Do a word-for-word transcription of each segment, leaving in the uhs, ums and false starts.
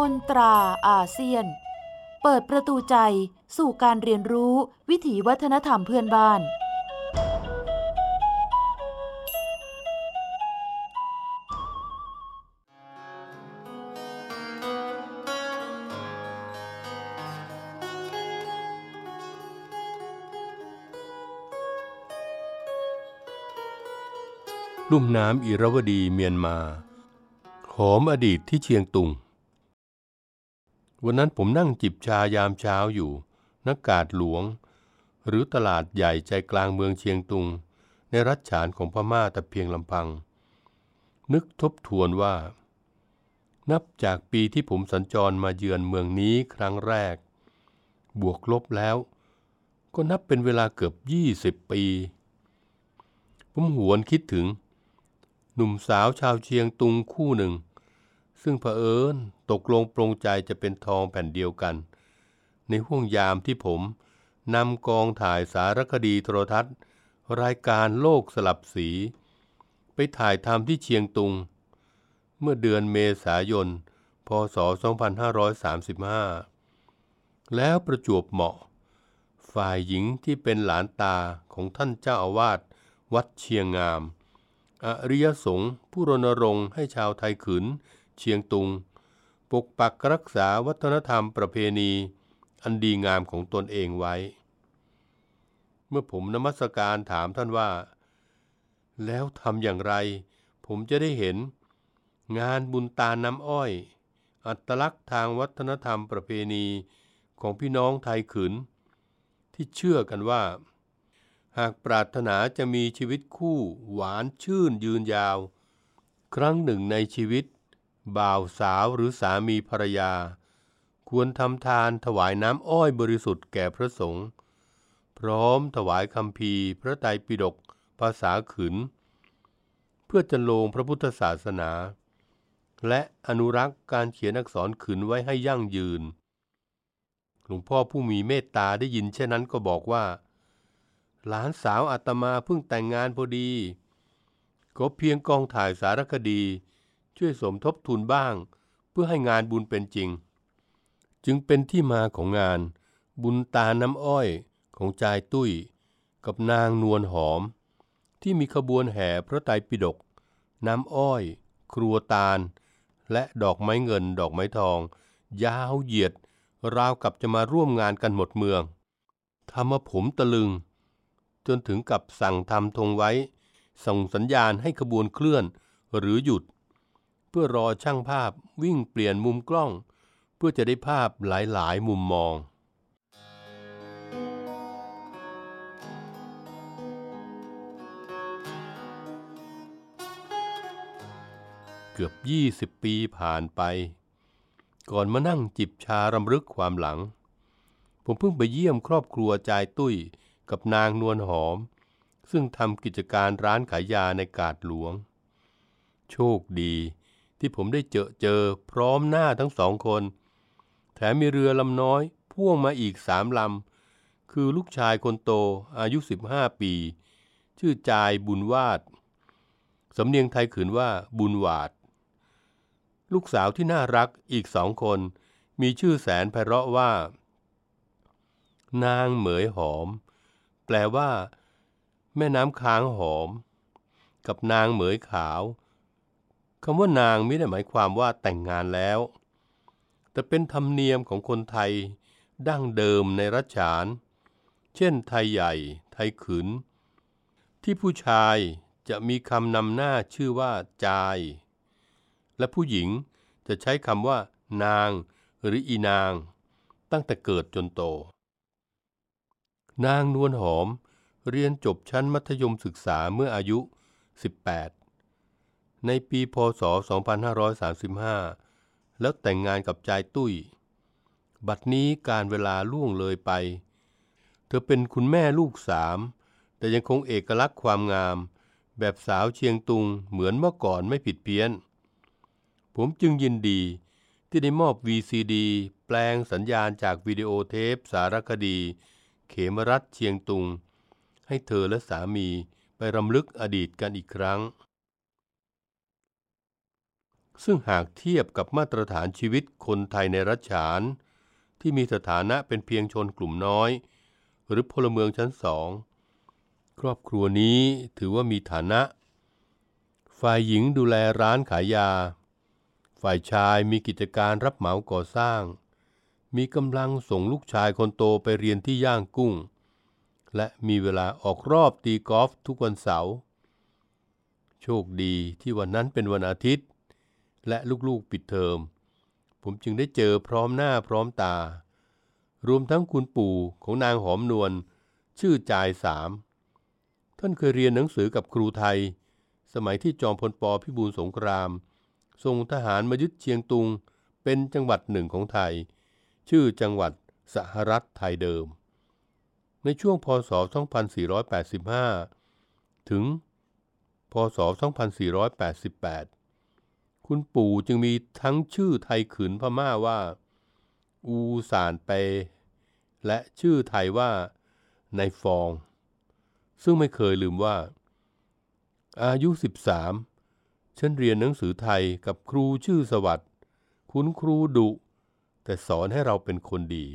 มนตราอาเซียนเปิดประตูใจสู่การเรียนรู้วิถีวัฒนธรรมเพื่อนบ้านลุ่มน้ำอิระวดีเมียนมาหอมอดีตที่เชียงตุงวันนั้นผมนั่งจิบชายามเช้าอยู่ณ กาดหลวงหรือตลาดใหญ่ใจกลางเมืองเชียงตุงในรัฐฉานของพม่าแต่เพียงลำพังนึกทบทวนว่านับจากปีที่ผมสัญจรมาเยือนเมืองนี้ครั้งแรกบวกลบแล้วก็นับเป็นเวลาเกือบยี่สิบปีผมหวนคิดถึงหนุ่มสาวชาวเชียงตุงคู่หนึ่งซึ่งเผอิญตกลงปรงใจจะเป็นทองแผ่นเดียวกันในห้วงยามที่ผมนำกองถ่ายสารคดีโทรทัศน์รายการโลกสลับสีไปถ่ายทำที่เชียงตุงเมื่อเดือนเมษายนพ.ศ.สองพันห้าร้อยสามสิบห้าแล้วประจวบเหมาะฝ่ายหญิงที่เป็นหลานตาของท่านเจ้าอาวาสวัดเชียงงามอริยสงฆ์ผู้รณรงค์ให้ชาวไทยขืนเชียงตุงปกปักรักษาวัฒนธรรมประเพณีอันดีงามของตนเองไว้เมื่อผมนมัสการถามท่านว่าแล้วทำอย่างไรผมจะได้เห็นงานบุญตาน้ำอ้อยอัตลักษณ์ทางวัฒนธรรมประเพณีของพี่น้องไทยขืนที่เชื่อกันว่าหากปรารถนาจะมีชีวิตคู่หวานชื่นยืนยาวครั้งหนึ่งในชีวิตบ่าวสาวหรือสามีภรรยาควรทำทานถวายน้ำอ้อยบริสุทธิ์แก่พระสงฆ์พร้อมถวายคัมภีร์พระไตรปิฎกภาษาขืนเพื่อจะลงพระพุทธศาสนาและอนุรักษ์การเขียนอักษรขืนไว้ให้ยั่งยืนหลวงพ่อผู้มีเมตตาได้ยินเช่นนั้นก็บอกว่าหลานสาวอาตมาเพิ่งแต่งงานพอดีก็เพียงกองถ่ายสารคดีช่วยสมทบทุนบ้างเพื่อให้งานบุญเป็นจริงจึงเป็นที่มาของงานบุญตาน้ำอ้อยของจายตุ้ยกับนางนวลหอมที่มีขบวนแห่พระไตรปิฎกน้ำอ้อยครัวตาลและดอกไม้เงินดอกไม้ทองยาวเหยียดราวกับจะมาร่วมงานกันหมดเมืองทำให้ผมตะลึงจนถึงกับสั่งทำธงไว้ส่งสัญญาณให้ขบวนเคลื่อนหรือหยุดเพื่อรอช่างภาพวิ่งเปลี่ยนมุมกล้องเพื่อจะได้ภาพหลายๆมุมมองเกือบยี่สิบปีผ่านไปก่อนมานั่งจิบชารำลึกความหลังผมเพิ่งไปเยี่ยมครอบครัวจายตุ้ยกับนางนวลหอมซึ่งทำกิจการร้านขายยาในกาดหลวงโชคดีที่ผมได้เจอเจอพร้อมหน้าทั้งสองคนแถมมีเรือลำน้อยพ่วงมาอีกสามลำคือลูกชายคนโตอายุสิบห้าปีชื่อจายบุญวาดสำเนียงไทยขืนว่าบุญวาดลูกสาวที่น่ารักอีกสองคนมีชื่อแสนไพเราะว่านางเหมยหอมแปลว่าแม่น้ำค้างหอมกับนางเหมยขาวคำว่านางไม่ได้หมายความว่าแต่งงานแล้วแต่เป็นธรรมเนียมของคนไทยดั้งเดิมในรัชฉานเช่นไทยใหญ่ไทยขืนที่ผู้ชายจะมีคำนำหน้าชื่อว่าจายและผู้หญิงจะใช้คำว่านางหรืออีนางตั้งแต่เกิดจนโตนางนวลหอมเรียนจบชั้นมัธยมศึกษาเมื่ออายุสิบแปด ในปีพ.ศ. สองพันห้าร้อยสามสิบห้า แล้วแต่งงานกับจายตุ้ยบัดนี้การเวลาล่วงเลยไปเธอเป็นคุณแม่ลูกสามแต่ยังคงเอกลักษณ์ความงามแบบสาวเชียงตุงเหมือนเมื่อก่อนไม่ผิดเพี้ยนผมจึงยินดีที่ได้มอบ วี ซี ดี แปลงสัญญาณจากวิดีโอเทปสารคดีเขมรัฐเชียงตุงให้เธอและสามีไปรำลึกอดีตกันอีกครั้งซึ่งหากเทียบกับมาตรฐานชีวิตคนไทยในรัฐฉานที่มีสถานะเป็นเพียงชนกลุ่มน้อยหรือพลเมืองชั้นสองครอบครัวนี้ถือว่ามีฐานะฝ่ายหญิงดูแลร้านขายยาฝ่ายชายมีกิจการรับเหมาก่อสร้างมีกำลังส่งลูกชายคนโตไปเรียนที่ย่างกุ้งและมีเวลาออกรอบตีกอล์ฟทุกวันเสาร์โชคดีที่วันนั้นเป็นวันอาทิตย์และลูกๆปิดเทอมผมจึงได้เจอพร้อมหน้าพร้อมตารวมทั้งคุณปู่ของนางหอมนวลชื่อจ่ายสามท่านเคยเรียนหนังสือกับครูไทยสมัยที่จอมพลปพิบูลสงครามทรงทหารมายึดเชียงตุงเป็นจังหวัดหนึ่งของไทยชื่อจังหวัดสหรัฐไทยเดิมในช่วงพ.ศ. สองพันสี่ร้อยแปดสิบห้า ถึงพ.ศ. สองพันสี่ร้อยแปดสิบแปด คุณปู่จึงมีทั้งชื่อไทยขืนพม่าว่าอูสานเปและชื่อไทยว่านายฟองซึ่งไม่เคยลืมว่าอายุสิบสามฉันเรียนหนังสือไทยกับครูชื่อสวัสดิ์คุณครูดุแต่สอนให้เราเป็นคนดี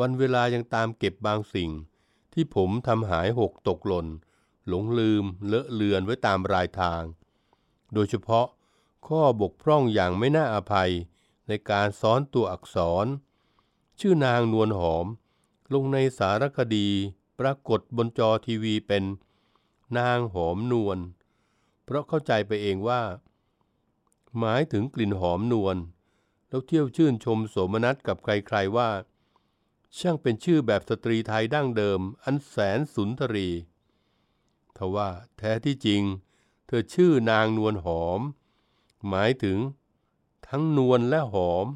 วันเวลายังตามเก็บบางสิ่งที่ผมทำหายหกตกหล่นหลงลืมเลอะเลือนไว้ตามรายทางโดยเฉพาะข้อบกพร่องอย่างไม่น่าอภัยในการซ้อนตัวอักษรชื่อนางนวลหอมลงในสารคดีปรากฏบนจอทีวีเป็นนางหอมนวลเพราะเข้าใจไปเองว่าหมายถึงกลิ่นหอมนวลแล้วเที่ยวชื่นชมโสมนัสกับใครๆว่าช่างเป็นชื่อแบบสตรีไทยดั้งเดิมอันแสนสุนทรีทว่าแท้ที่จริงเธอชื่อนางนวลหอมหมายถึงทั้งนวลและหอม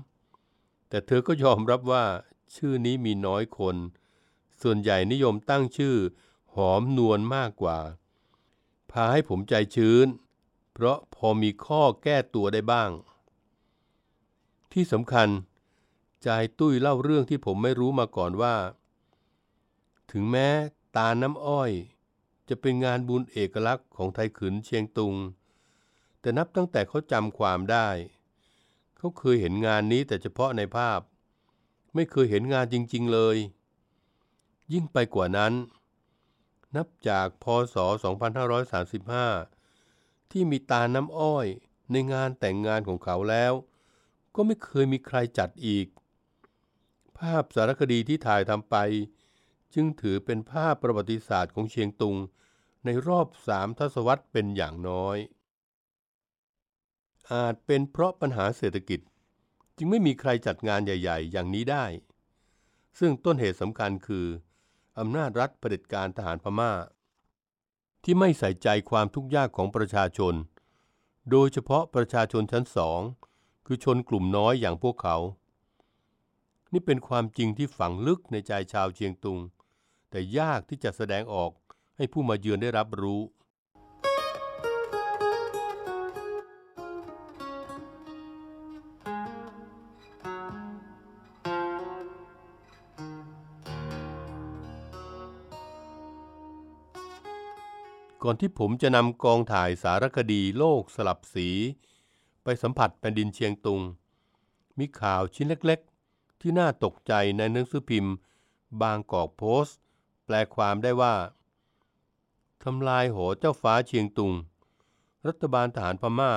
แต่เธอก็ยอมรับว่าชื่อนี้มีน้อยคนส่วนใหญ่นิยมตั้งชื่อหอมนวลมากกว่าพาให้ผมใจชื้นเพราะพอมีข้อแก้ตัวได้บ้างที่สำคัญจายตุ้ยเล่าเรื่องที่ผมไม่รู้มาก่อนว่าถึงแม้ตาน้ำอ้อยจะเป็นงานบุญเอกลักษณ์ของไทยขืนเชียงตุงแต่นับตั้งแต่เขาจำความได้เขาเคยเห็นงานนี้แต่เฉพาะในภาพไม่เคยเห็นงานจริงๆเลยยิ่งไปกว่านั้นนับจากพ.ศ. สองพันห้าร้อยสามสิบห้า ที่มีตาน้ำอ้อยในงานแต่งงานของเขาแล้วก็ไม่เคยมีใครจัดอีกภาพสารคดีที่ถ่ายทำไปจึงถือเป็นภาพประวัติศาสตร์ของเชียงตุงในรอบสามทศวรรษเป็นอย่างน้อยอาจเป็นเพราะปัญหาเศรษฐกิจจึงไม่มีใครจัดงานใหญ่ๆอย่างนี้ได้ซึ่งต้นเหตุสำคัญคืออำนาจรัฐเผด็จการทหารพม่าที่ไม่ใส่ใจความทุกข์ยากของประชาชนโดยเฉพาะประชาชนชั้นสองคือชนกลุ่มน้อยอย่างพวกเขานี่เป็นความจริงที่ฝังลึกในใจชาวเชียงตุงแต่ยากที่จะแสดงออกให้ผู้มาเยือนได้รับรู้ก่อนที่ผมจะนำกองถ่ายสารคดีโลกสลับสีไปสัมผัสแผ่นดินเชียงตุงมีข่าวชิ้นเล็กๆที่น่าตกใจในหนังสือพิมพ์บางกอกโพสต์แปลความได้ว่าทำลายหอเจ้าฟ้าเชียงตุงรัฐบาลทหารพม่า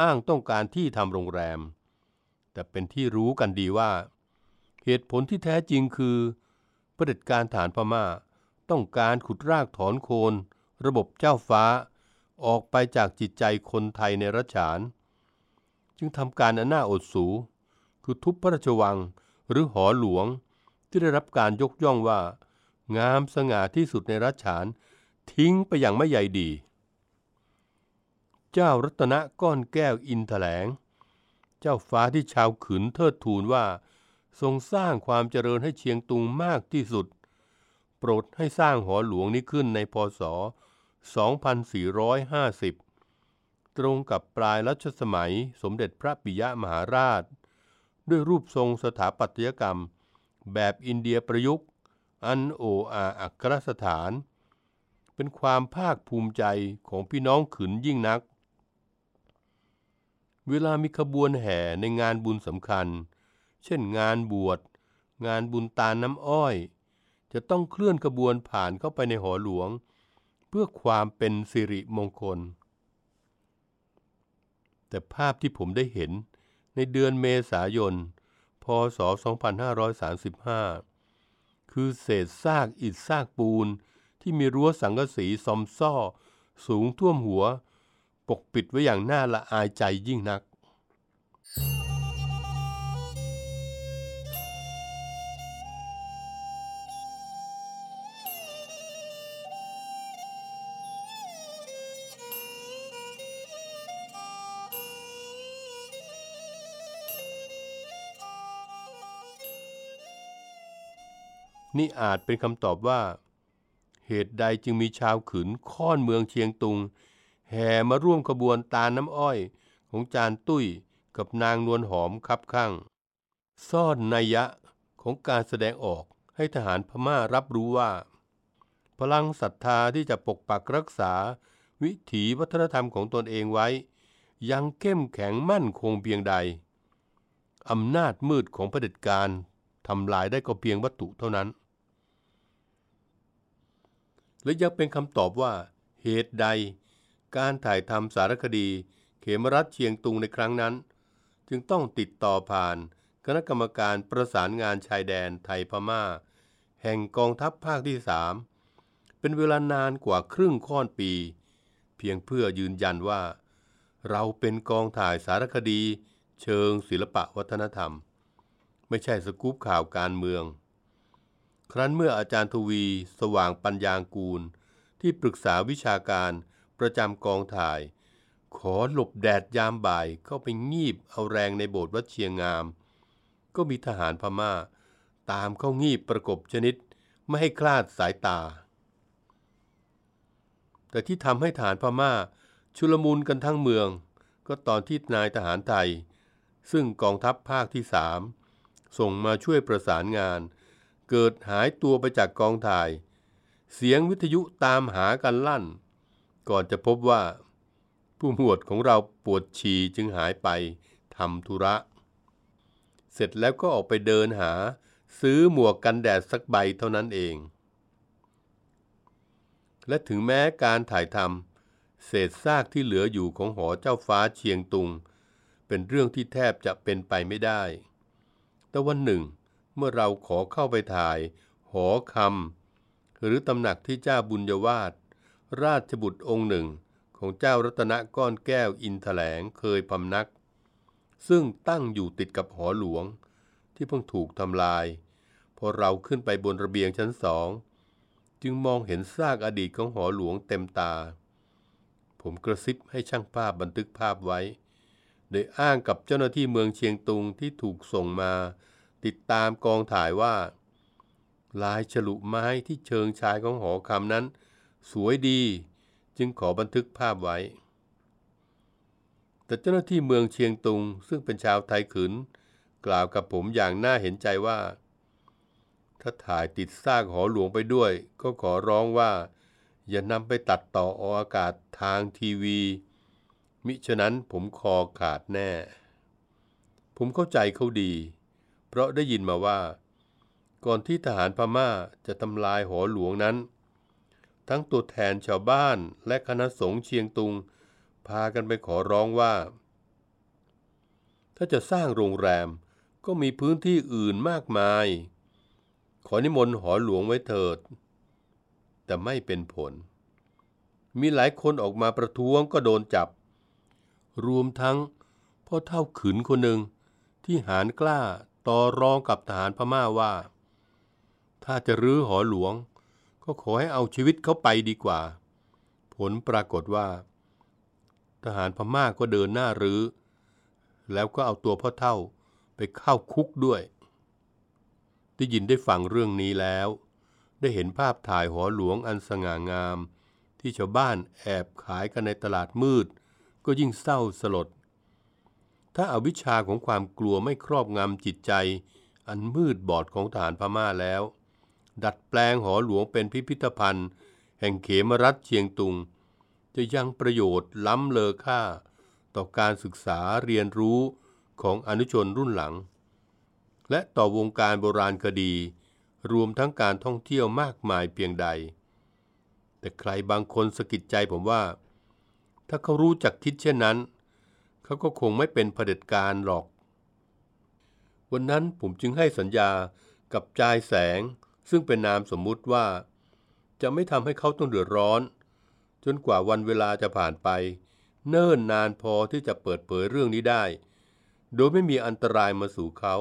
อ้างต้องการที่ทำโรงแรมแต่เป็นที่รู้กันดีว่าเหตุผลที่แท้จริงคือเผด็จการทหารพม่าต้องการขุดรากถอนโคนระบบเจ้าฟ้า ออกไปจากจิตใจคนไทยในรัชฉานจึงทำการอันน่าอดสูคือทุบพระราชวังหรือหอหลวงที่ได้รับการยกย่องว่างามสง่าที่สุดในรัชฉานทิ้งไปอย่างไม่ใยดีเจ้ารัตนะก้อนแก้วอินแถลงเจ้าฟ้าที่ชาวขืนเทิดทูนว่าทรงสร้างความเจริญให้เชียงตุงมากที่สุดโปรดให้สร้างหอหลวงนี้ขึ้นในพ.ศ.สองพันสี่ร้อยห้าสิบ ตรงกับปลายรัชสมัยสมเด็จพระปิยมหาราชด้วยรูปทรงสถาปัตยกรรมแบบอินเดียประยุกต์อันโออาอัครสถานเป็นความภาคภูมิใจของพี่น้องขืนยิ่งนักเวลามีขบวนแห่ในงานบุญสำคัญเช่นงานบวชงานบุญตาน้ำอ้อยจะต้องเคลื่อนขบวนผ่านเข้าไปในหอหลวงเพื่อความเป็นสิริมงคลแต่ภาพที่ผมได้เห็นในเดือนเมษายนพ.ศ.สองพันห้าร้อยสามสิบห้าคือเศษซากอิฐซากปูนที่มีรั้วสังกะสีซอมซ่อสูงท่วมหัวปกปิดไว้อย่างน่าละอายใจยิ่งนักนี่อาจเป็นคำตอบว่าเหตุใดจึงมีชาวขืนค่อนเมืองเชียงตุงแห่มาร่วมขบวนตาน้ำอ้อยของจารย์ตุ้ยกับนางนวลหอมคับข้างซ่อนนัยยะของการแสดงออกให้ทหารพม่ารับรู้ว่าพลังศรัทธาที่จะปกปักรักษาวิถีวัฒนธรรมของตนเองไว้ยังเข้มแข็งมั่นคงเพียงใดอำนาจมืดของเผด็จการทำลายได้ก็เพียงวัตถุเท่านั้นและยังเป็นคำตอบว่าเหตุใดการถ่ายทำสารคดีเขมรัฐเชียงตุงในครั้งนั้นจึงต้องติดต่อผ่านคณะกรรมการประสานงานชายแดนไทยพม่าแห่งกองทัพภาคที่สามเป็นเวลานานกว่าครึ่งค่อนปีเพียงเพื่อยืนยันว่าเราเป็นกองถ่ายสารคดีเชิงศิลปะวัฒนธรรมไม่ใช่สกู๊ปข่าวการเมืองครั้นเมื่ออาจารย์ทวีสว่างปัญญางกูลที่ปรึกษาวิชาการประจำกองถ่ายขอหลบแดดยามบ่ายเข้าไปงีบเอาแรงในโบสถ์วัดเชียงงามก็มีทหารพม่าตามเข้างีบประกบชนิดไม่ให้คลาดสายตาแต่ที่ทำให้ทหารพม่าชุลมุนกันทั้งเมืองก็ตอนที่นายทหารไทยซึ่งกองทัพภาคที่สามส่งมาช่วยประสานงานเกิดหายตัวไปจากกองถ่ายเสียงวิทยุตามหากันลั่นก่อนจะพบว่าผู้หมวดของเราปวดฉี่จึงหายไปทำธุระเสร็จแล้วก็ออกไปเดินหาซื้อหมวกกันแดดสักใบเท่านั้นเองและถึงแม้การถ่ายทำเศษซากที่เหลืออยู่ของหอเจ้าฟ้าเชียงตุงเป็นเรื่องที่แทบจะเป็นไปไม่ได้แต่วันหนึ่งเมื่อเราขอเข้าไปถ่ายหอคำหรือตำหนักที่เจ้าบุญยวาทราชบุตรองค์หนึ่งของเจ้ารัตนะก้อนแก้วอินแถลงเคยพำนักซึ่งตั้งอยู่ติดกับหอหลวงที่เพิ่งถูกทำลายพอเราขึ้นไปบนระเบียงชั้นสองจึงมองเห็นซากอดีตของหอหลวงเต็มตาผมกระซิบให้ช่างภาพบันทึกภาพไว้โดยอ้างกับเจ้าหน้าที่เมืองเชียงตุงที่ถูกส่งมาติดตามกองถ่ายว่าลายฉลุไม้ที่เชิงชายของหอคำนั้นสวยดีจึงขอบันทึกภาพไว้แต่เจ้าหน้าที่เมืองเชียงตุงซึ่งเป็นชาวไทยขืนกล่าวกับผมอย่างน่าเห็นใจว่าถ้าถ่ายติดซากหอหลวงไปด้วยก็ขอร้องว่าอย่านำไปตัดต่อออกอากาศทางทีวีมิฉะนั้นผมคอขาดแน่ผมเข้าใจเขาดีเพราะได้ยินมาว่าก่อนที่ทหารพม่าจะทำลายหอหลวงนั้นทั้งตัวแทนชาวบ้านและคณะสงฆ์เชียงตุงพากันไปขอร้องว่าถ้าจะสร้างโรงแรมก็มีพื้นที่อื่นมากมายขอนิมนต์หอหลวงไว้เถิดแต่ไม่เป็นผล มีหลายคนออกมาประท้วงก็โดนจับรวมทั้งพ่อเฒ่าขืนคนหนึ่งที่หารกล้าต่อรองกับทหารพม่าว่าถ้าจะรื้อหอหลวงก็ขอให้เอาชีวิตเขาไปดีกว่าผลปรากฏว่าทหารพม่าก็เดินหน้ารื้อแล้วก็เอาตัวพ่อเฒ่าไปเข้าคุกด้วยได้ยินได้ฟังเรื่องนี้แล้วได้เห็นภาพถ่ายหอหลวงอันสง่างามที่ชาวบ้านแอบขายกันในตลาดมืดก็ยิ่งเศร้าสลดถ้าอวิชชาของความกลัวไม่ครอบงำจิตใจอันมืดบอดของทหารพม่าแล้วดัดแปลงหอหลวงเป็นพิพิธภัณฑ์แห่งเขมรัฐเชียงตุงจะยังประโยชน์ล้ำเลอค่าต่อการศึกษาเรียนรู้ของอนุชนรุ่นหลังและต่อวงการโบราณคดีรวมทั้งการท่องเที่ยวมากมายเพียงใดแต่ใครบางคนสะกิดใจผมว่าถ้าเขารู้จักคิดเช่นนั้นเขาก็คงไม่เป็นเผด็จการหรอกวันนั้นผมจึงให้สัญญากับจายแสงซึ่งเป็นนามสมมุติว่าจะไม่ทำให้เขาต้องเดือดร้อนจนกว่าวันเวลาจะผ่านไปเนิ่นนานพอที่จะเปิดเผยเรื่องนี้ได้โดยไม่มีอันตรายมาสู่เขา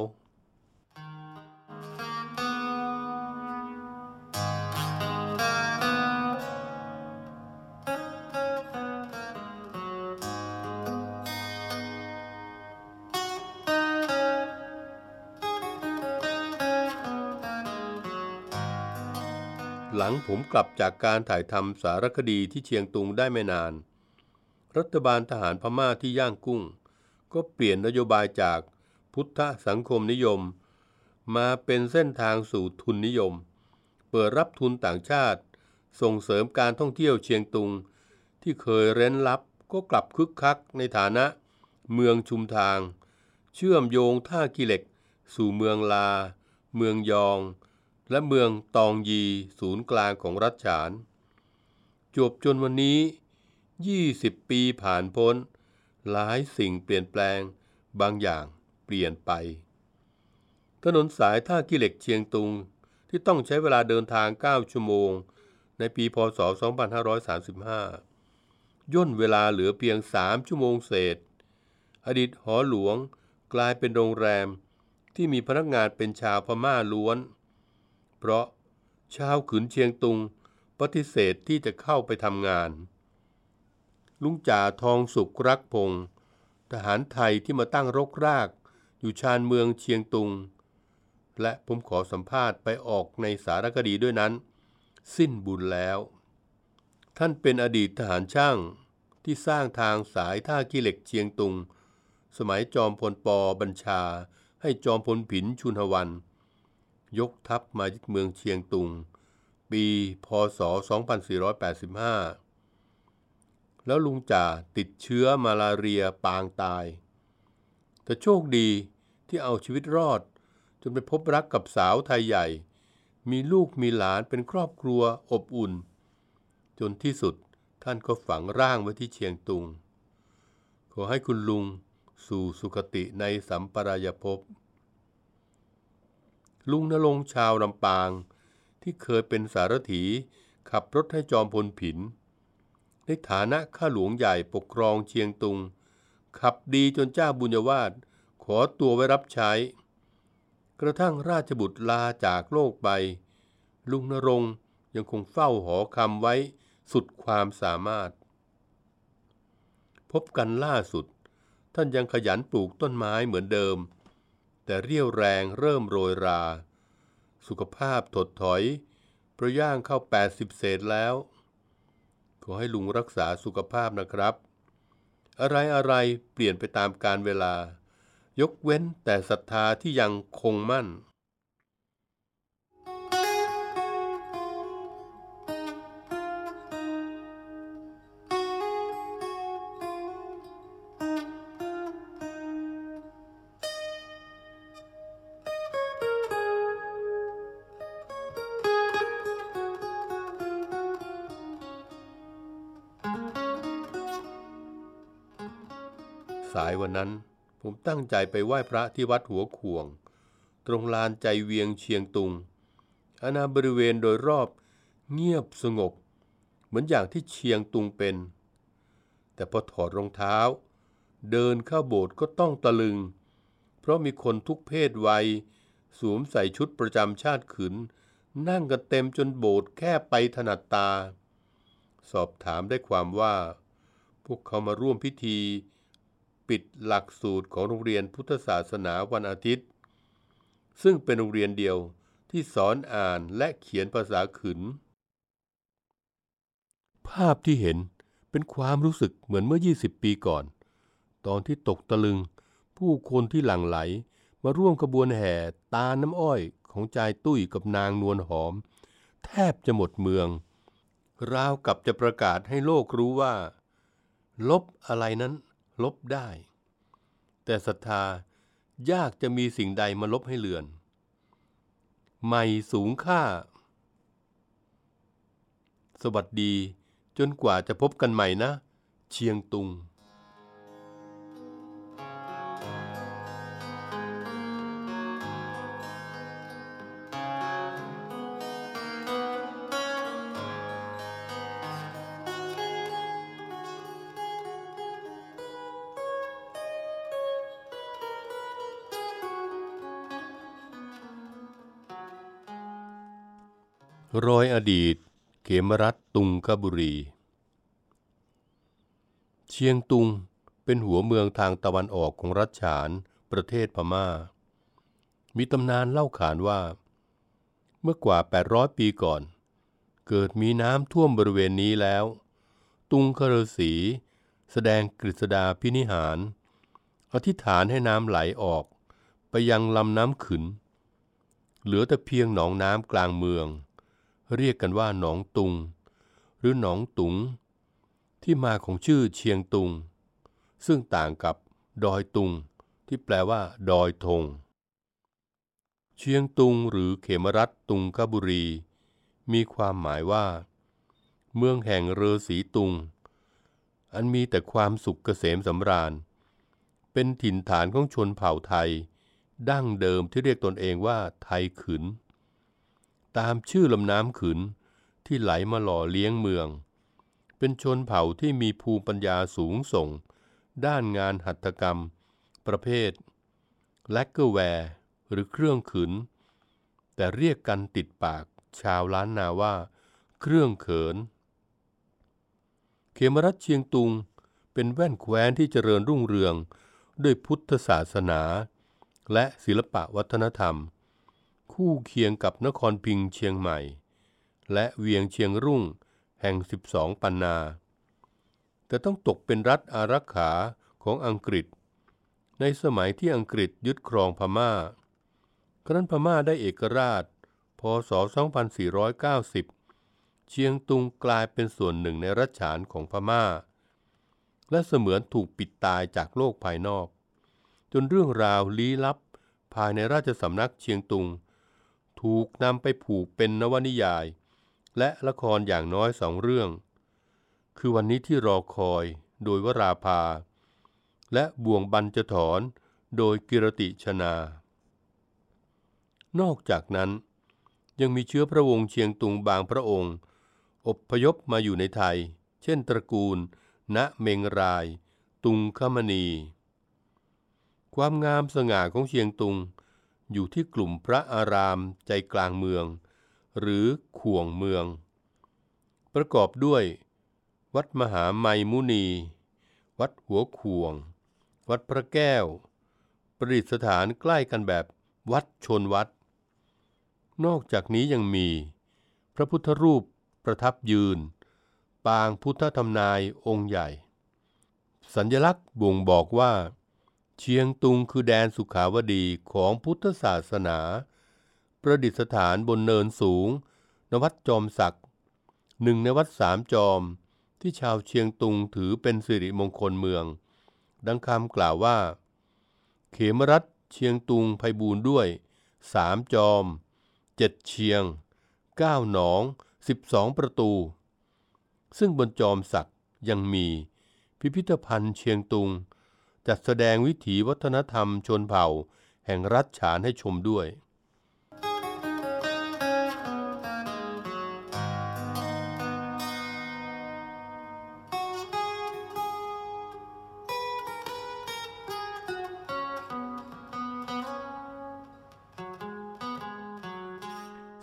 หลังผมกลับจากการถ่ายทำสารคดีที่เชียงตุงได้ไม่นานรัฐบาลทหารพม่าที่ย่างกุ้งก็เปลี่ยนนโยบายจากพุทธสังคมนิยมมาเป็นเส้นทางสู่ทุนนิยมเปิดรับทุนต่างชาติส่งเสริมการท่องเที่ยวเชียงตุงที่เคยเร้นลับก็กลับคึกคักในฐานะเมืองชุมทางเชื่อมโยงท่ากิเหล็กสู่เมืองลาเมืองยองและเมืองตองยีศูนย์กลางของรัฐฉานจวบจนวันนี้ยี่สิบปีผ่านพ้นหลายสิ่งเปลี่ยนแปลงบางอย่างเปลี่ยนไปถนนสายท่ากิเหล็กเชียงตุงที่ต้องใช้เวลาเดินทางเก้าชั่วโมงในปีพ.ศ.สองพันห้าร้อยสามสิบห้าย่นเวลาเหลือเพียงสามชั่วโมงเศษอดีตหอหลวงกลายเป็นโรงแรมที่มีพนักงานเป็นชาวพม่าล้วนเพราะชาวขืนเชียงตุงปฏิเสธที่จะเข้าไปทำงานลุงจ่าทองสุขรักพงศ์ทหารไทยที่มาตั้งรกรากอยู่ชานเมืองเชียงตุงและผมขอสัมภาษณ์ไปออกในสารคดีด้วยนั้นสิ้นบุญแล้วท่านเป็นอดีตทหารช่างที่สร้างทางสายท่ากิเหล็กเชียงตุงสมัยจอมพลป.บัญชาให้จอมพลผินชุนหวันยกทัพมายึดเมืองเชียงตุงปีพ.ศ.สองพันสี่ร้อยแปดสิบห้าแล้วลุงจ่าติดเชื้อมาลาเรียปางตายแต่โชคดีที่เอาชีวิตรอดจนไปพบรักกับสาวไทยใหญ่มีลูกมีหลานเป็นครอบครัวอบอุ่นจนที่สุดท่านก็ฝังร่างไว้ที่เชียงตุงขอให้คุณลุงสู่สุคติในสัมปรายภพลุงณรงค์ชาวลำปางที่เคยเป็นสารถีขับรถให้จอมพลผินในฐานะข้าหลวงใหญ่ปกครองเชียงตุงขับดีจนเจ้าบุญวาทขอตัวไว้รับใช้กระทั่งราชบุตรลาจากโลกไปลุงณรงค์ยังคงเฝ้าหอคำไว้สุดความสามารถพบกันล่าสุดท่านยังขยันปลูกต้นไม้เหมือนเดิมแต่เรี่ยวแรงเริ่มโรยราสุขภาพถดถอยเพราะย่างเข้าแปดสิบเศษแล้วขอให้ลุงรักษาสุขภาพนะครับอะไรอะไรเปลี่ยนไปตามกาลเวลายกเว้นแต่ศรัทธาที่ยังคงมั่นสายวันนั้นผมตั้งใจไปไหว้พระที่วัดหัวข่วงตรงลานใจเวียงเชียงตุงอาณาบริเวณโดยรอบเงียบสงบ เหมือนอย่างที่เชียงตุงเป็นแต่พอถอดรองเท้าเดินเข้าโบสถ์ก็ต้องตะลึงเพราะมีคนทุกเพศวัยสวมใส่ชุดประจำชาติขืนนั่งกันเต็มจนโบสถ์แค่ไปถนัดตาสอบถามได้ความว่าพวกเขามาร่วมพิธีปิดหลักสูตรของโรงเรียนพุทธศาสนาวันอาทิตย์ซึ่งเป็นโรงเรียนเดียวที่สอนอ่านและเขียนภาษาขืนภาพที่เห็นเป็นความรู้สึกเหมือนเมื่อยี่สิบปีก่อนตอนที่ตกตะลึงผู้คนที่หลั่งไหลมาร่วมขบวนแห่ตาน้ำอ้อยของจายตุ้ยกับนางนวลหอมแทบจะหมดเมืองราวกับจะประกาศให้โลกรู้ว่าลบอะไรนั้นลบได้แต่ศรัทธายากจะมีสิ่งใดมาลบให้เลือนไมค์สูงค่าสวัสดีจนกว่าจะพบกันใหม่นะเชียงตุงรอยอดีตเขมรัฐตุงกบุรีเชียงตุงเป็นหัวเมืองทางตะวันออกของรัฐฉานประเทศพม่ามีตำนานเล่าขานว่าเมื่อกว่าแปดร้อยปีก่อนเกิดมีน้ำท่วมบริเวณนี้แล้วตุงคฤษีแสดงกฤษฎาพินิหารอธิษฐานให้น้ำไหลออกไปยังลำน้ำขืนเหลือแต่เพียงหนองน้ำกลางเมืองเรียกกันว่าหนองตุงหรือหนองตุงที่มาของชื่อเชียงตุงซึ่งต่างกับดอยตุงที่แปลว่าดอยธงเชียงตุงหรือเขมรัฐตุงกบุรีมีความหมายว่าเมืองแห่งฤาษีตุงอันมีแต่ความสุขเกษมสำราญเป็นถิ่นฐานของชนเผ่าไทยดั้งเดิมที่เรียกตนเองว่าไทยขืนตามชื่อลำน้ำขืนที่ไหลมาหล่อเลี้ยงเมืองเป็นชนเผ่าที่มีภูมิปัญญาสูงส่งด้านงานหัตถกรรมประเภทแลกเกอร์แวร์หรือเครื่องขืนแต่เรียกกันติดปากชาวล้านนาว่าเครื่องเขินเขมรัฐเชียงตุงเป็นแว่นแคว้นที่เจริญรุ่งเรืองด้วยพุทธศาสนาและศิลปะวัฒนธรรมคู่เคียงกับนครพิงเชียงใหม่และเวียงเชียงรุ่งแห่งสิบสองปันนาแต่ต้องตกเป็นรัฐอารักขาของอังกฤษในสมัยที่อังกฤษยึดครองพม่าครั้นพม่าได้เอกราชพ.ศ.สองพันสี่ร้อยเก้าสิบเชียงตุงกลายเป็นส่วนหนึ่งในรัฐฉานของพม่าและเสมือนถูกปิดตายจากโลกภายนอกจนเรื่องราวลี้ลับภายในราชสำนักเชียงตุงถูกนำไปผูกเป็นนวนิยายและละครอย่างน้อยสองเรื่องคือวันนี้ที่รอคอยโดยวราภาและบ่วงบัญจถรโดยกิรติชนานอกจากนั้นยังมีเชื้อพระวงศ์เชียงตุงบางพระองค์อพยพมาอยู่ในไทยเช่นตระกูลณเมงรายตุงคมณีความงามสง่าของเชียงตุงอยู่ที่กลุ่มพระอารามใจกลางเมืองหรือข่วงเมืองประกอบด้วยวัดมหาไมมุนีวัดหัวข่วงวัดพระแก้วประดิษฐานใกล้กันแบบวัดชนวัดนอกจากนี้ยังมีพระพุทธรูปประทับยืนปางพุทธธรรมนายองค์ใหญ่สัญลักษณ์บ่งบอกว่าเชียงตุงคือแดนสุขาวดีของพุทธศาสนาประดิษฐานบนเนินสูงณวัดจอมศักดิ์หนึ่งในวัดสามจอมที่ชาวเชียงตุงถือเป็นสิริมงคลเมืองดังคำกล่าวว่าเขมรัฐเชียงตุงไพบูลย์ด้วยสามจอมเจ็ดเชียงเก้าหนองสิบสองประตูซึ่งบนจอมศักดิ์ยังมีพิพิธภัณฑ์เชียงตุงจัดแสดงวิถีวัฒนธรรมชนเผ่าแห่งรัฐฉานให้ชมด้วย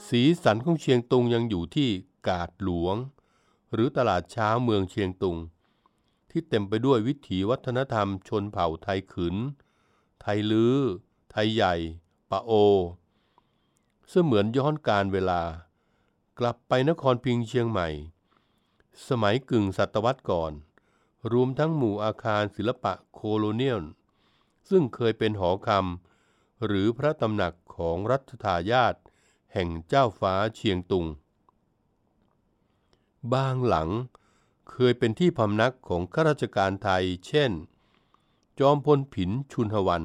สีสันของเชียงตุงยังอยู่ที่กาดหลวงหรือตลาดเช้าเมืองเชียงตุงที่เต็มไปด้วยวิถีวัฒนธรรมชนเผ่าไทยขึนไทยลื้อไทยใหญ่ปะโอเสมือนย้อนกาลเวลากลับไปนครพิงเชียงใหม่สมัยกึ่งศตวรรษก่อนรวมทั้งหมู่อาคารศิลปะโคโลเนียลซึ่งเคยเป็นหอคำหรือพระตำหนักของรัชทายาทแห่งเจ้าฟ้าเชียงตุงบางหลังเคยเป็นที่พำนักของข้าราชการไทยเช่นจอมพลผินชุนหวัน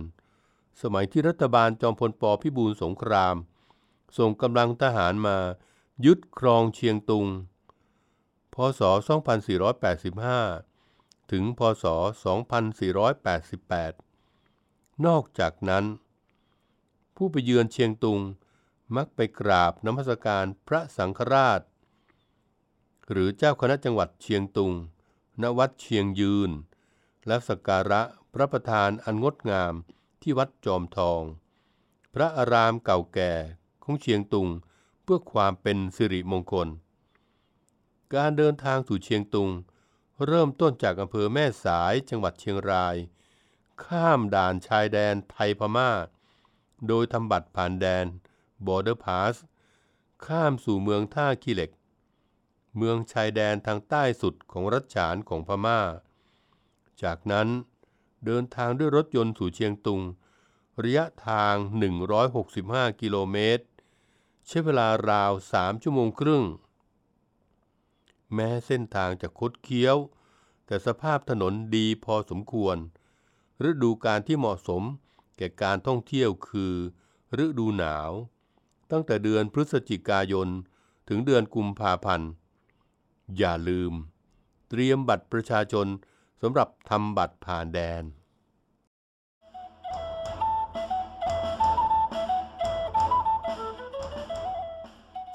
สมัยที่รัฐบาลจอมพลป.พิบูลสงครามส่งกำลังทหารมายึดครองเชียงตุงพ.ศ. สองพันสี่ร้อยแปดสิบห้า ถึง พ.ศ. สองพันสี่ร้อยแปดสิบแปด นอกจากนั้นผู้ไปเยือนเชียงตุงมักไปกราบนมัสการพระสังฆราชหรือเจ้าคณะจังหวัดเชียงตุงณวัดเชียงยืนและสักการะพระประธานอันงดงามที่วัดจอมทองพระอารามเก่าแก่ของเชียงตุงเพื่อความเป็นสิริมงคลการเดินทางสู่เชียงตุงเริ่มต้นจากอำเภอแม่สายจังหวัดเชียงรายข้ามด่านชายแดนไทยพม่าโดยทำบัตรผ่านแดน Border Pass ข้ามสู่เมืองท่าขี้เหล็กเมืองชายแดนทางใต้สุดของรัฐฉานของพม่าจากนั้นเดินทางด้วยรถยนต์สู่เชียงตุงระยะทางหนึ่งร้อยหกสิบห้ากิโลเมตรใช้เวลาราวสามชั่วโมงครึ่งแม้เส้นทางจะคดเคี้ยวแต่สภาพถนนดีพอสมควรฤดูกาลที่เหมาะสมแก่การท่องเที่ยวคือฤดูหนาวตั้งแต่เดือนพฤศจิกายนถึงเดือนกุมภาพันธ์อย่าลืมเตรียมบัตรประชาชนสำหรับทำบัตรผ่านแดน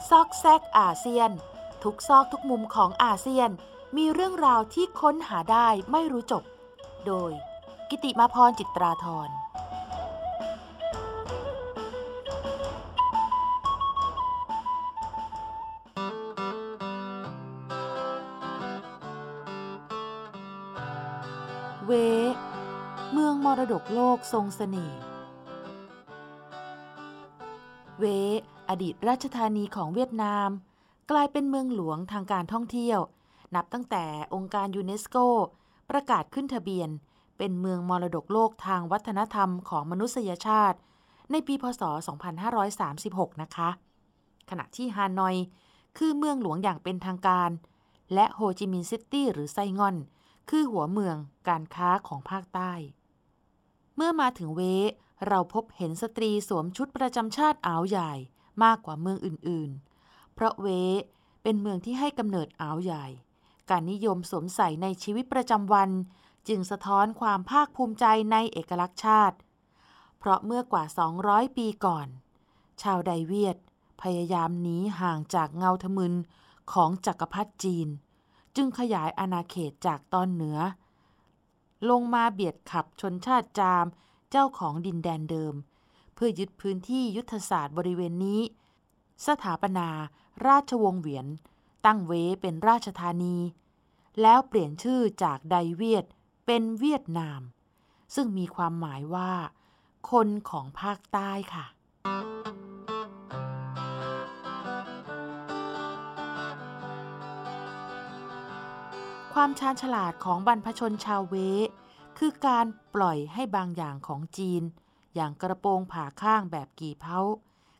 ซอกแซกอาเซียนทุกซอกทุกมุมของอาเซียนมีเรื่องราวที่ค้นหาได้ไม่รู้จบโดยกิติมาพรจิตราธรเวเมืองมรดกโลกทรงเสน่ห์เวอดีตราชธานีของเวียดนามกลายเป็นเมืองหลวงทางการท่องเที่ยวนับตั้งแต่องค์การยูเนสโกประกาศขึ้นทะเบียนเป็นเมืองมรดกโลกทางวัฒนธรรมของมนุษยชาติในปีพ.ศ. สองพันห้าร้อยสามสิบหกนะคะขณะที่ฮานอยคือเมืองหลวงอย่างเป็นทางการและโฮจิมินห์ซิตี้หรือไซงอนคือหัวเมืองการค้าของภาคใต้เมื่อมาถึงเวเราพบเห็นสตรีสวมชุดประจำชาติอ่าวใหญ่มากกว่าเมืองอื่นๆเพราะเวเป็นเมืองที่ให้กำเนิดอ่าวใหญ่การนิยมสวมใส่ในชีวิตประจำวันจึงสะท้อนความภาคภูมิใจในเอกลักษณ์ชาติเพราะเมื่อกว่าสองร้อยปีก่อนชาวไดเวียดพยายามหนีห่างจากเงาทมึนของจักรพรรดิจีนจึงขยายอาณาเขตจากตอนเหนือลงมาเบียดขับชนชาติจามเจ้าของดินแดนเดิมเพื่อยึดพื้นที่ยุทธศาสตร์บริเวณนี้สถาปนาราชวงศ์เวียนตั้งเวเป็นราชธานีแล้วเปลี่ยนชื่อจากไดเวียดเป็นเวียดนามซึ่งมีความหมายว่าคนของภาคใต้ค่ะความชาญฉลาดของบรรพชนชาวเวคือการปล่อยให้บางอย่างของจีนอย่างกระโปรงผ่าข้างแบบกี่เพ้า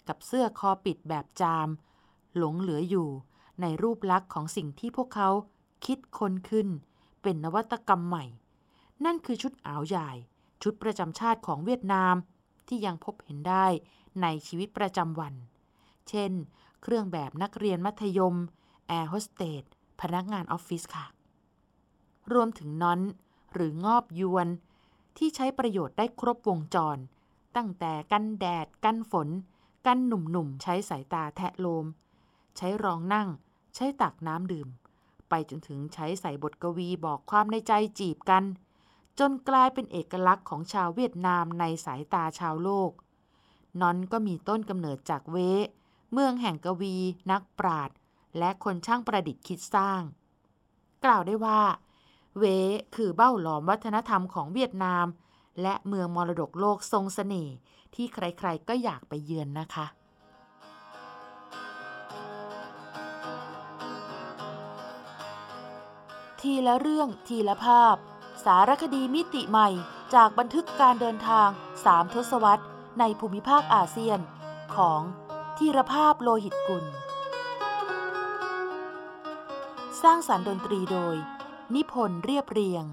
กับเสื้อคอปิดแบบจามหลงเหลืออยู่ในรูปลักษณ์ของสิ่งที่พวกเขาคิดค้นขึ้นเป็นนวัตกรรมใหม่นั่นคือชุดอ่าวใหญ่ชุดประจำชาติของเวียดนามที่ยังพบเห็นได้ในชีวิตประจำวันเช่นเครื่องแบบนักเรียนมัธยมแอร์โฮสเตสพนักงานออฟฟิศค่ะรวมถึงน้อนหรืองอบยวนที่ใช้ประโยชน์ได้ครบวงจรตั้งแต่กันแดดกันฝนกันหนุ่มๆใช้สายตาแทะโลมใช้รองนั่งใช้ตักน้ำดื่มไปจนถึงใช้ใส่บทกวีบอกความในใจจีบกันจนกลายเป็นเอกลักษณ์ของชาวเวียดนามในสายตาชาวโลกน้อนก็มีต้นกำเนิดจากเว เมืองแห่งกวีนักปราชญ์และคนช่างประดิษฐ์คิดสร้างกล่าวได้ว่าเวคือเบ้าหลอมวัฒนธรรมของเวียดนามและเมืองมรดกโลกทรงเสน่ห์ที่ใครๆก็อยากไปเยือนนะคะทีละเรื่องทีละภาพสารคดีมิติใหม่จากบันทึกการเดินทางสามทศวรรษในภูมิภาคอาเซียนของธีรภาพโลหิตกุลสร้างสรรค์ดนตรีโดยนิพนธ์เรียบเรียง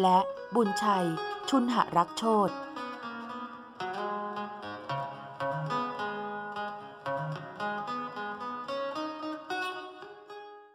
และบุญชัยชุนหรักโชติ